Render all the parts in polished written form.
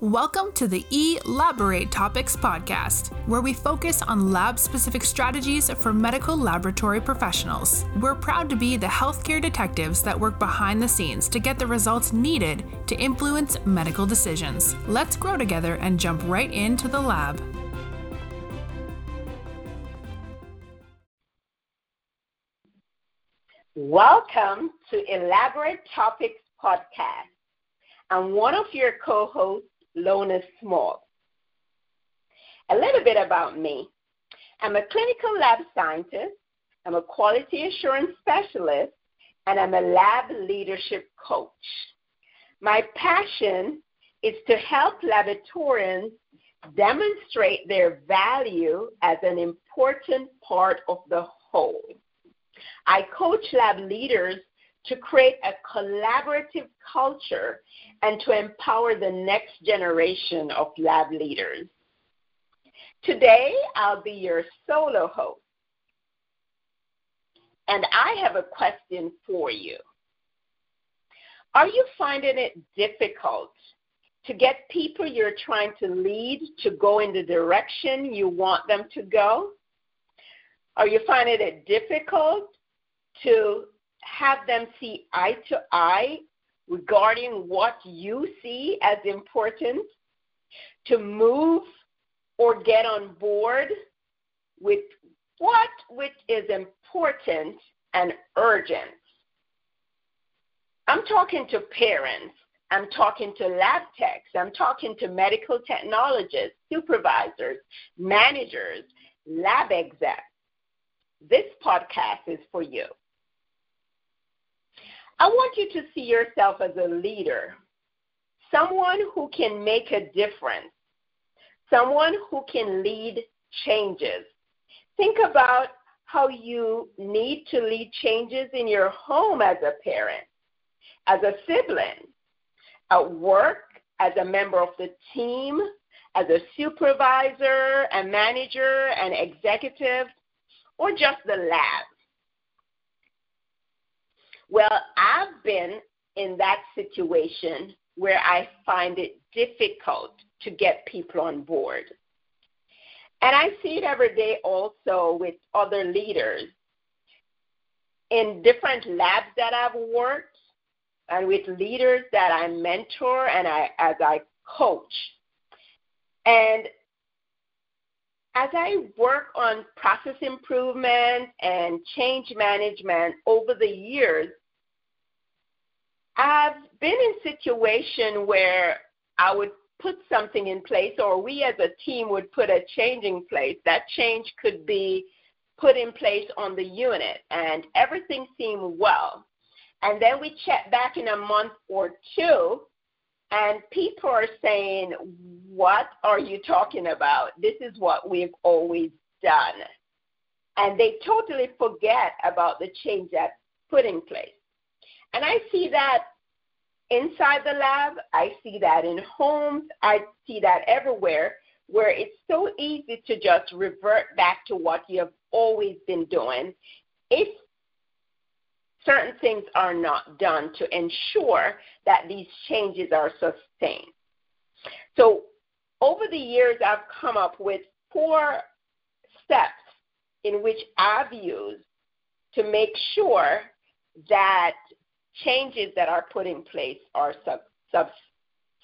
Welcome to the Elaborate Topics podcast, where we focus on lab-specific strategies for medical laboratory professionals. We're proud to be the healthcare detectives that work behind the scenes to get the results needed to influence medical decisions. Let's grow together and jump right into the lab. Welcome to Elaborate Topics podcast. I'm one of your co-hosts, Lona Small. A little bit about me. I'm a clinical lab scientist, I'm a quality assurance specialist, and I'm a lab leadership coach. My passion is to help laboratorians demonstrate their value as an important part of the whole. I coach lab leaders to create a collaborative culture and to empower the next generation of lab leaders. Today, I'll be your solo host. And I have a question for you. Are you finding it difficult to get people you're trying to lead to go in the direction you want them to go? Are you finding it difficult to have them see eye to eye regarding what you see as important, to move or get on board with what which is important and urgent? I'm talking to parents, I'm talking to lab techs, I'm talking to medical technologists, supervisors, managers, lab execs. This podcast is for you. I want you to see yourself as a leader, someone who can make a difference, someone who can lead changes. Think about how you need to lead changes in your home as a parent, as a sibling, at work, as a member of the team, as a supervisor, a manager, an executive, or just the lab. Well, I've been in that situation where I find it difficult to get people on board. And I see it every day also with other leaders. In different labs that I've worked and with leaders that I mentor and as I coach. And as I work on process improvement and change management over the years, I've been in situations where I would put something in place, or we as a team would put a change in place. That change could be put in place on the unit, and everything seemed well. And then we check back in a month or two, and people are saying, what are you talking about? This is what we've always done. And they totally forget about the change that's put in place. And I see that inside the lab. I see that in homes. I see that everywhere, where it's so easy to just revert back to what you have always been doing if certain things are not done to ensure that these changes are sustained. So over the years, I've come up with 4 steps in which I've used to make sure that changes that are put in place are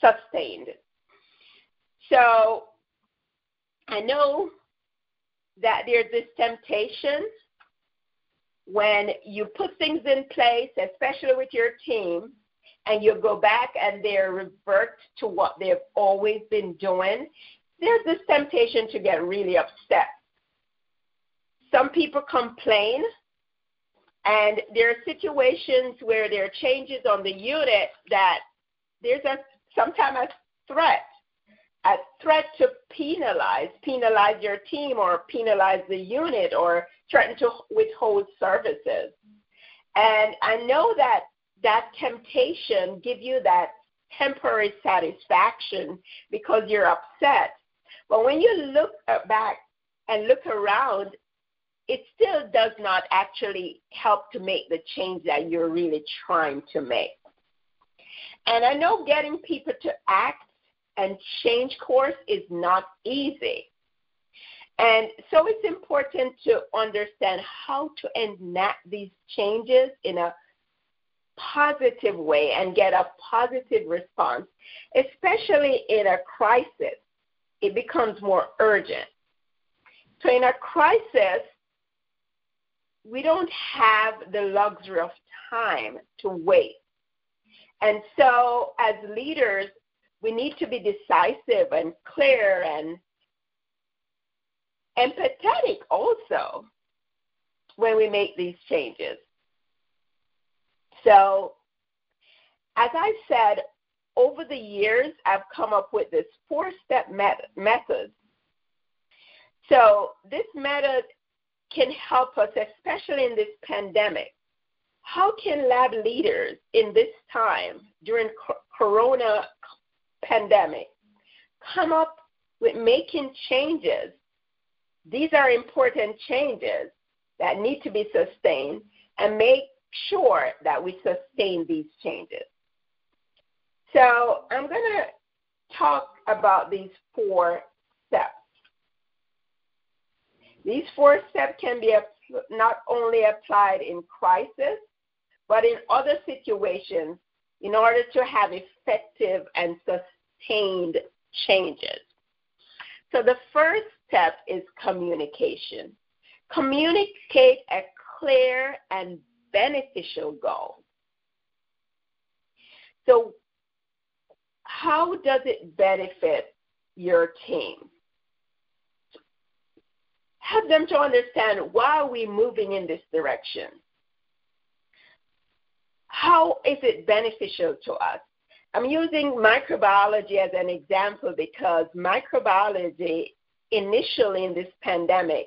sustained. So I know that there's this temptation when you put things in place, especially with your team, and you go back and they revert to what they've always been doing, there's this temptation to get really upset. Some people complain, and there are situations where there are changes on the unit that there's sometimes a threat to penalize your team or penalize the unit or threaten to withhold services. And I know that that temptation gives you that temporary satisfaction because you're upset. But when you look back and look around, it still does not actually help to make the change that you're really trying to make. And I know getting people to act and change course is not easy. And so it's important to understand how to enact these changes in a positive way and get a positive response, especially in a crisis. It becomes more urgent. So in a crisis, we don't have the luxury of time to wait. And so as leaders, we need to be decisive and clear and empathetic also when we make these changes. So as I said, over the years, I've come up with this four-step method. So this method can help us, especially in this pandemic. How can lab leaders in this time, during corona pandemic, come up with making changes? These are important changes that need to be sustained, and make sure that we sustain these changes. So I'm going to talk about these 4 steps. These 4 steps can be not only applied in crisis, but in other situations in order to have effective and sustained changes. So the first step is communication. Communicate a clear and beneficial goal. So how does it benefit your team? Help them to understand why we're moving in this direction. How is it beneficial to us? I'm using microbiology as an example because microbiology initially in this pandemic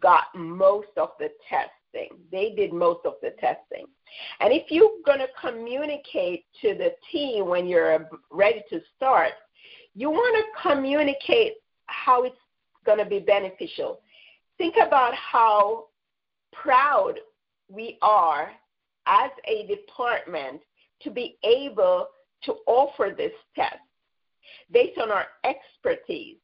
got most of the testing. They did most of the testing. And if you're going to communicate to the team when you're ready to start, you want to communicate how it's going to be beneficial. Think about how proud we are as a department to be able to offer this test based on our expertise.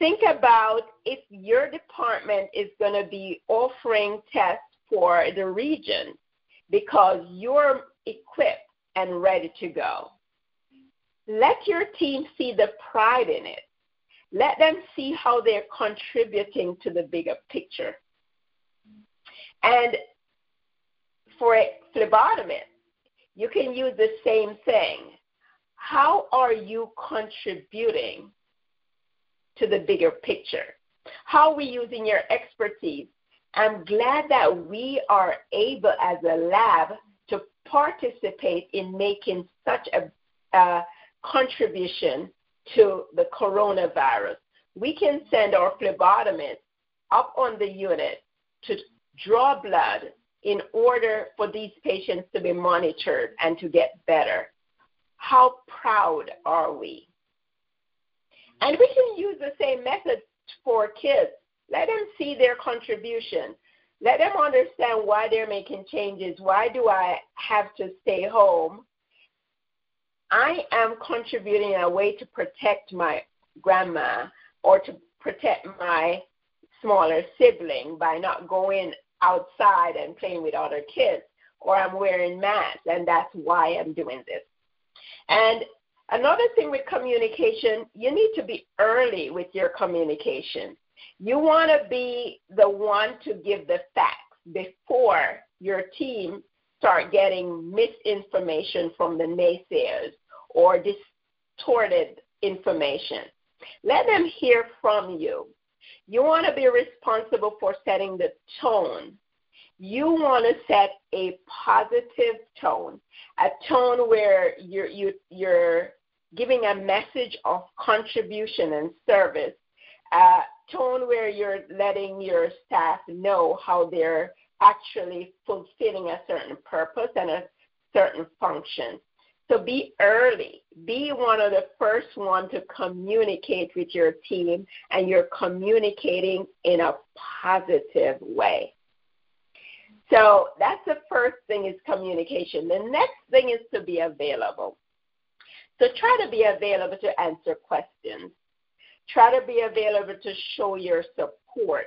Think about if your department is going to be offering tests for the region because you're equipped and ready to go. Let your team see the pride in it. Let them see how they're contributing to the bigger picture. And for a phlebotomist, you can use the same thing. How are you contributing to the bigger picture? How are we using your expertise? I'm glad that we are able as a lab to participate in making such a contribution to the coronavirus. We can send our phlebotomists up on the unit to draw blood in order for these patients to be monitored and to get better. How proud are we? And we can use the same methods for kids. Let them see their contribution. Let them understand why they're making changes. Why do I have to stay home? I am contributing in a way to protect my grandma or to protect my smaller sibling by not going outside and playing with other kids, or I'm wearing masks, and that's why I'm doing this. And another thing with communication, you need to be early with your communication. You want to be the one to give the facts before your team start getting misinformation from the naysayers or distorted information. Let them hear from you. You want to be responsible for setting the tone. You want to set a positive tone, a tone where you're giving a message of contribution and service, a tone where you're letting your staff know how they're actually fulfilling a certain purpose and a certain function. So be early. Be one of the first one to communicate with your team, and you're communicating in a positive way. So that's the first thing is communication. The next thing is to be available. So try to be available to answer questions. Try to be available to show your support.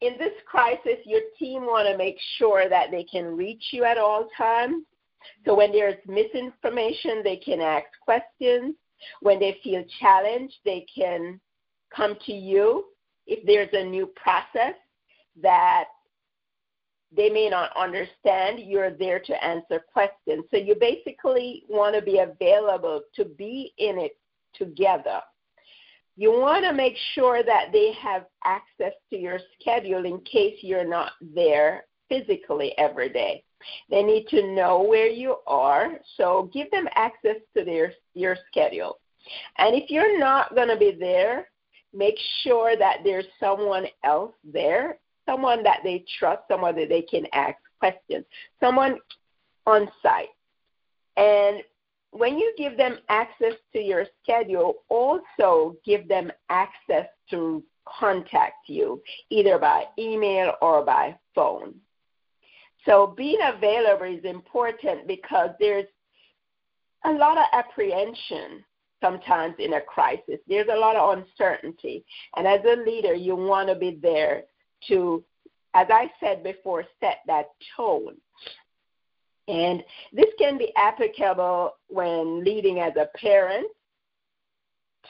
In this crisis, your team want to make sure that they can reach you at all times. So when there's misinformation, they can ask questions. When they feel challenged, they can come to you. If there's a new process that they may not understand, you're there to answer questions. So you basically want to be available to be in it together. You want to make sure that they have access to your schedule in case you're not there physically every day. They need to know where you are, so give them access to your schedule. And if you're not going to be there, make sure that there's someone else there, someone that they trust, someone that they can ask questions, someone on site. And when you give them access to your schedule, also give them access to contact you, either by email or by phone. So being available is important because there's a lot of apprehension sometimes in a crisis. There's a lot of uncertainty. And as a leader, you want to be there to, as I said before, set that tone. And this can be applicable when leading as a parent,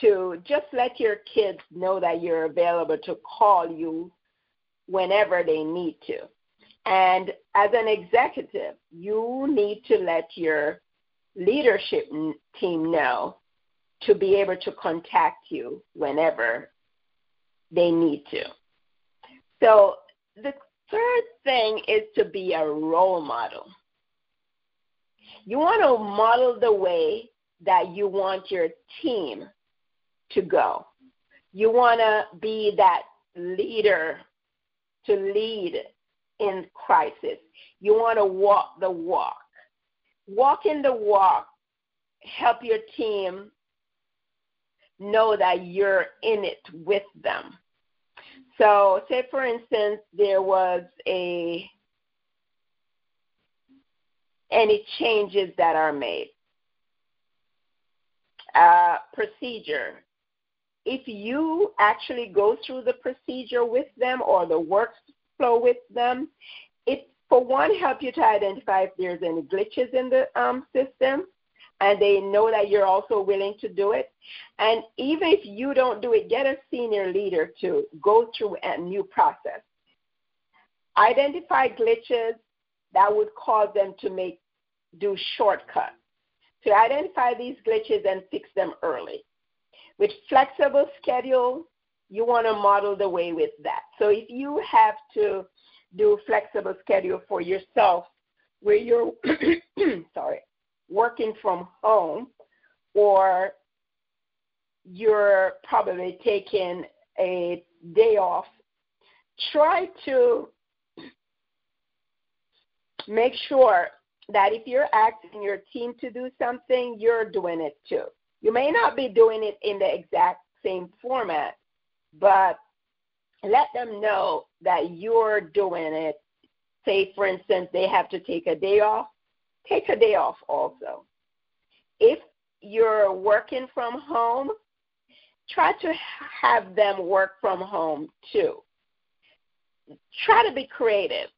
to just let your kids know that you're available to call you whenever they need to. And as an executive, you need to let your leadership team know to be able to contact you whenever they need to. So the third thing is to be a role model. You want to model the way that you want your team to go. You want to be that leader to lead in crisis. You want to walk the walk. Walking the walk, help your team know that you're in it with them. So say, for instance, there was any changes that are made. Procedure. If you actually go through the procedure with them or the workflow with them, it, for one, help you to identify if there's any glitches in the system, and they know that you're also willing to do it. And even if you don't do it, get a senior leader to go through a new process. Identify glitches that would cause them to do shortcuts. To identify these glitches and fix them early. With flexible schedule, you want to model the way with that. So if you have to do flexible schedule for yourself where you're working from home, or you're probably taking a day off, try to make sure that if you're asking your team to do something, you're doing it too. You may not be doing it in the exact same format, but let them know that you're doing it. Say, for instance, they have to take a day off also. If you're working from home, try to have them work from home too. Try to be creative.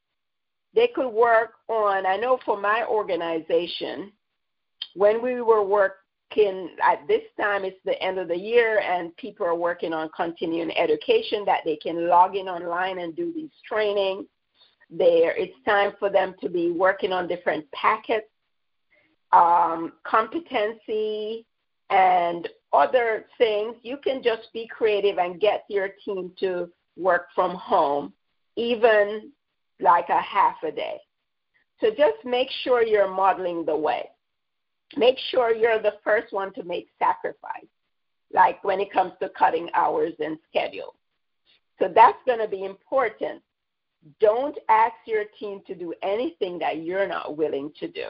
They could work on, I know for my organization, when we were working at this time, it's the end of the year, and people are working on continuing education that they can log in online and do these training there. It's time for them to be working on different packets, competency, and other things. You can just be creative and get your team to work from home, even like a half a day. So just make sure you're modeling the way. Make sure you're the first one to make sacrifice, like when it comes to cutting hours and schedule. So that's going to be important. Don't ask your team to do anything that you're not willing to do.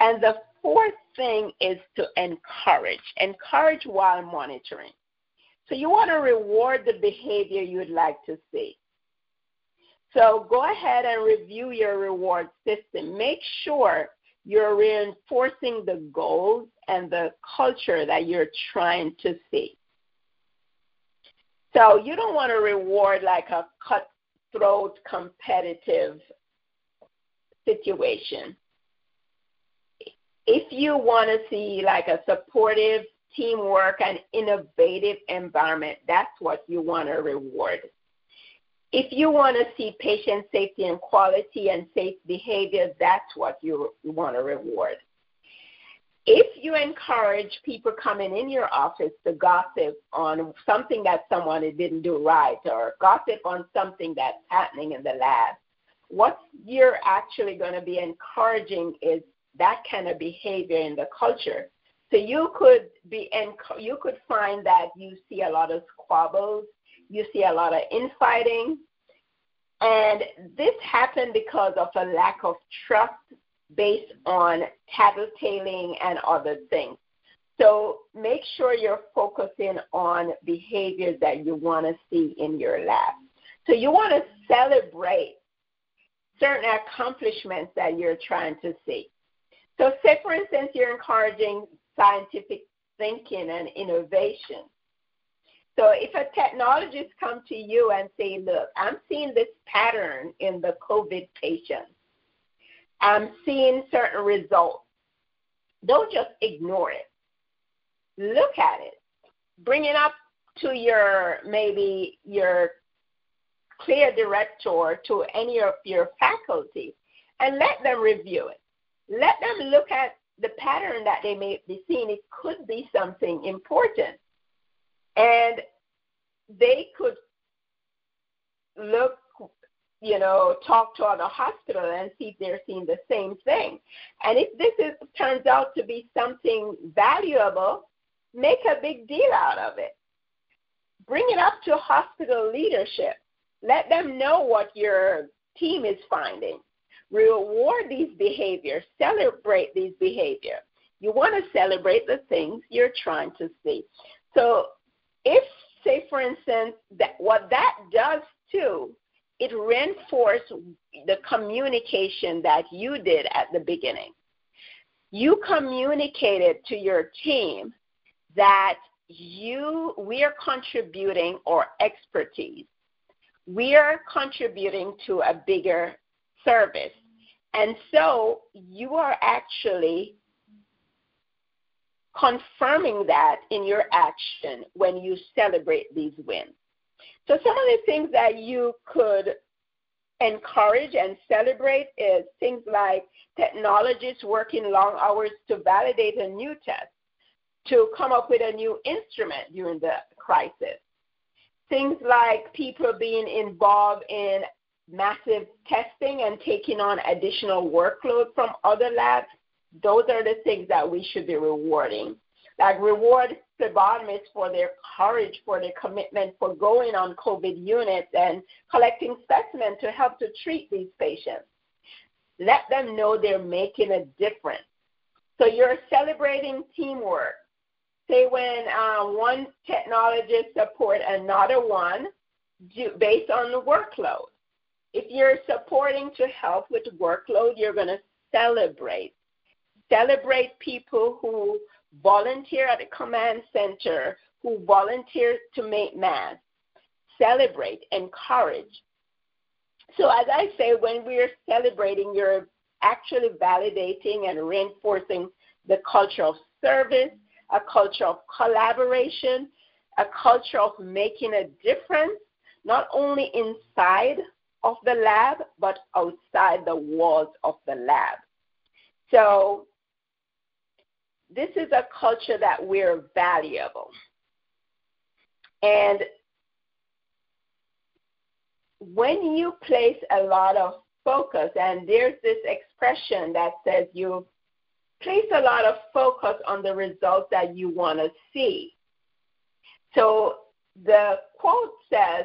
And the fourth thing is to encourage. Encourage while monitoring. So you want to reward the behavior you'd like to see. So go ahead and review your reward system. Make sure you're reinforcing the goals and the culture that you're trying to see. So you don't want to reward like a cutthroat competitive situation. If you want to see like a supportive teamwork and innovative environment, that's what you want to reward. If you want to see patient safety and quality and safe behavior, that's what you want to reward. If you encourage people coming in your office to gossip on something that someone didn't do right or gossip on something that's happening in the lab, what you're actually going to be encouraging is that kind of behavior in the culture. So you could find that you see a lot of squabbles, you see a lot of infighting, and this happened because of a lack of trust based on tattletaling and other things. So make sure you're focusing on behaviors that you want to see in your lab. So you want to celebrate certain accomplishments that you're trying to see. So say, for instance, you're encouraging scientific thinking and innovation. So if a technologist comes to you and say, look, I'm seeing this pattern in the COVID patients. I'm seeing certain results. Don't just ignore it. Look at it. Bring it up to your CLIA director, to any of your faculty, and let them review it. Let them look at the pattern that they may be seeing. It could be something important. And they could look, talk to other hospital and see if they're seeing the same thing. And if turns out to be something valuable, make a big deal out of it. Bring it up to hospital leadership. Let them know what your team is finding. Reward these behaviors. Celebrate these behaviors. You want to celebrate the things you're trying to see. So if, say, for instance, what that does too, it reinforces the communication that you did at the beginning. You communicated to your team that we are contributing our expertise. We are contributing to a bigger service. And so you are actually confirming that in your action when you celebrate these wins. So some of the things that you could encourage and celebrate is things like technologists working long hours to validate a new test, to come up with a new instrument during the crisis. Things like people being involved in massive testing and taking on additional workload from other labs. Those are the things that we should be rewarding. Like reward phlebotomists for their courage, for their commitment, for going on COVID units and collecting specimens to help to treat these patients. Let them know they're making a difference. So you're celebrating teamwork. Say when one technologist supports another one based on the workload. If you're supporting to help with workload, you're going to celebrate. Celebrate people who volunteer at the command center, who volunteer to make masks. Celebrate, encourage. So as I say, when we're celebrating, you're actually validating and reinforcing the culture of service, a culture of collaboration, a culture of making a difference, not only inside of the lab, but outside the walls of the lab. So this is a culture that we're valuable. And when you place a lot of focus, and there's this expression that says you place a lot of focus on the results that you want to see. So the quote says,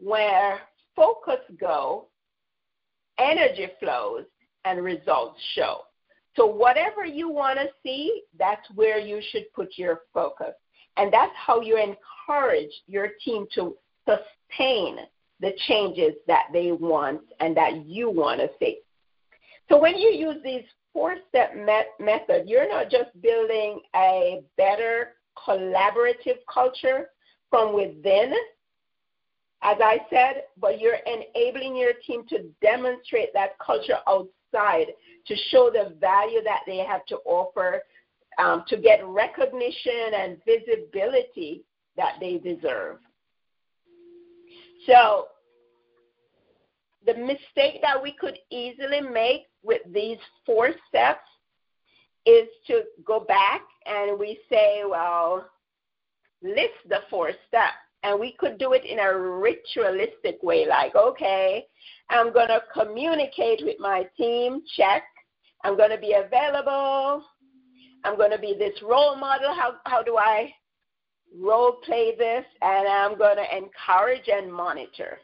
where focus goes, energy flows, and results show. So whatever you want to see, that's where you should put your focus. And that's how you encourage your team to sustain the changes that they want and that you want to see. So when you use these four-step method, you're not just building a better collaborative culture from within, as I said, but you're enabling your team to demonstrate that culture outside, to show the value that they have to offer, to get recognition and visibility that they deserve. So the mistake that we could easily make with these four steps is to go back and we say, well, list the four steps. And we could do it in a ritualistic way, like, okay, I'm going to communicate with my team, check. I'm going to be available. I'm going to be this role model. How do I role play this? And I'm going to encourage and monitor.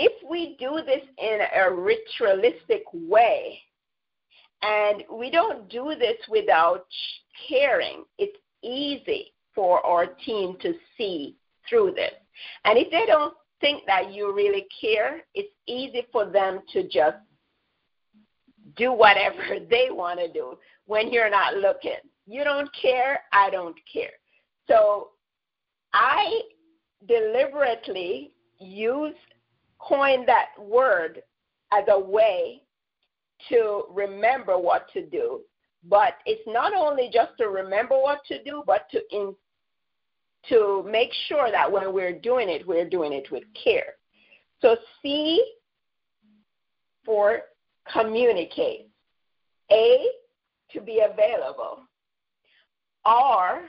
If we do this in a ritualistic way, and we don't do this without caring, it's easy for our team to see through this. And if they don't think that you really care, it's easy for them to just do whatever they want to do when you're not looking. You don't care, I don't care. So I deliberately coined that word as a way to remember what to do. But it's not only just to remember what to do, but to make sure that when we're doing it with care. So C for communicate, A, to be available, R,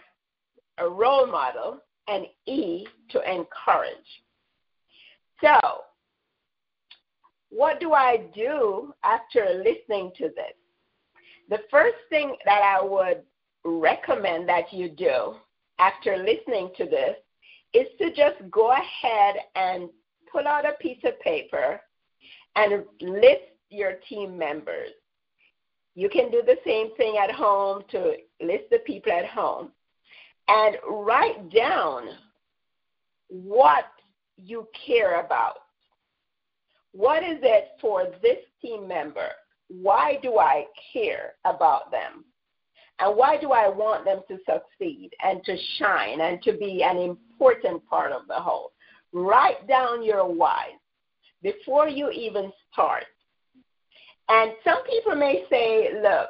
a role model, and E, to encourage. So what do I do after listening to this? The first thing that I would recommend that you do after listening to this is to just go ahead and pull out a piece of paper and list your team members. You can do the same thing at home to list the people at home, and write down what you care about. What is it for this team member? Why do I care about them? And why do I want them to succeed and to shine and to be an important part of the whole? Write down your whys before you even start. And some people may say, look,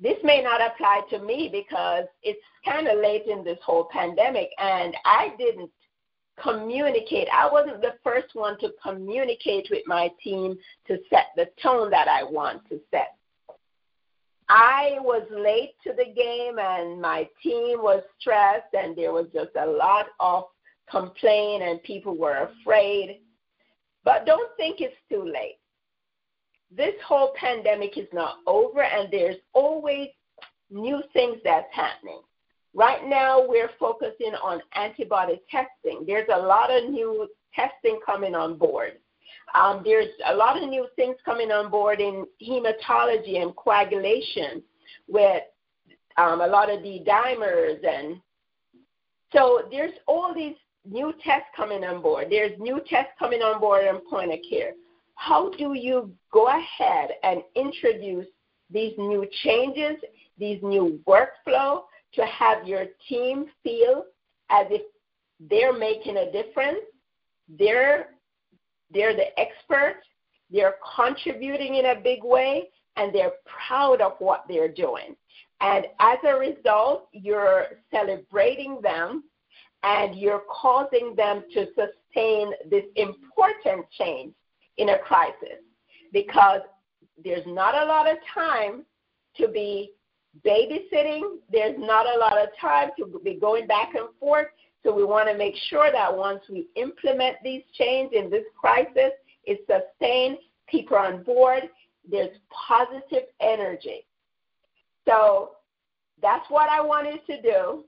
this may not apply to me because it's kind of late in this whole pandemic and I didn't communicate. I wasn't the first one to communicate with my team to set the tone that I want to set. I was late to the game and my team was stressed and there was just a lot of complaint and people were afraid. But don't think it's too late. This whole pandemic is not over and there's always new things that's happening. Right now, we're focusing on antibody testing. There's a lot of new testing coming on board. There's a lot of new things coming on board in hematology and coagulation with a lot of D-dimers. And so there's all these new tests coming on board. There's new tests coming on board in point of care. How do you go ahead and introduce these new changes, these new workflow, to have your team feel as if they're making a difference, they're the expert, they're contributing in a big way, and they're proud of what they're doing. And as a result, you're celebrating them, and you're causing them to sustain this important change in a crisis, because there's not a lot of time to be babysitting. There's not a lot of time to be going back and forth. So we want to make sure that once we implement these changes in this crisis, it's sustained, people are on board, there's positive energy. So that's what I wanted to do.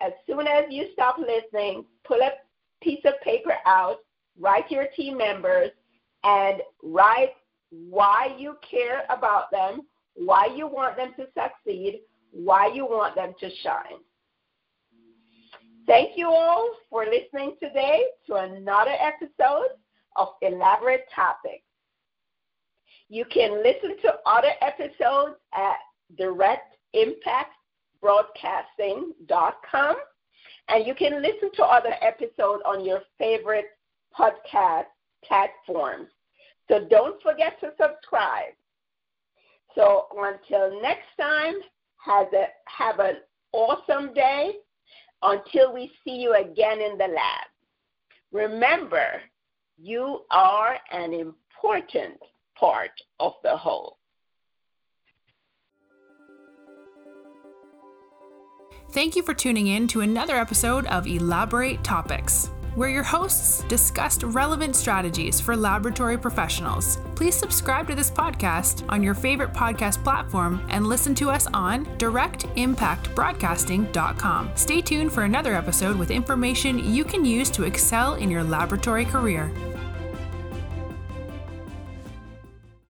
As soon as you stop listening, pull a piece of paper out, write your team members, and write why you care about them, why you want them to succeed, why you want them to shine. Thank you all for listening today to another episode of Elaborate Topics. You can listen to other episodes at DirectImpactBroadcasting.com, and you can listen to other episodes on your favorite podcast platforms. So don't forget to subscribe. So until next time, have an awesome day until we see you again in the lab. Remember, you are an important part of the whole. Thank you for tuning in to another episode of Elaborate Topics, where your hosts discussed relevant strategies for laboratory professionals. Please subscribe to this podcast on your favorite podcast platform and listen to us on DirectImpactBroadcasting.com. Stay tuned for another episode with information you can use to excel in your laboratory career.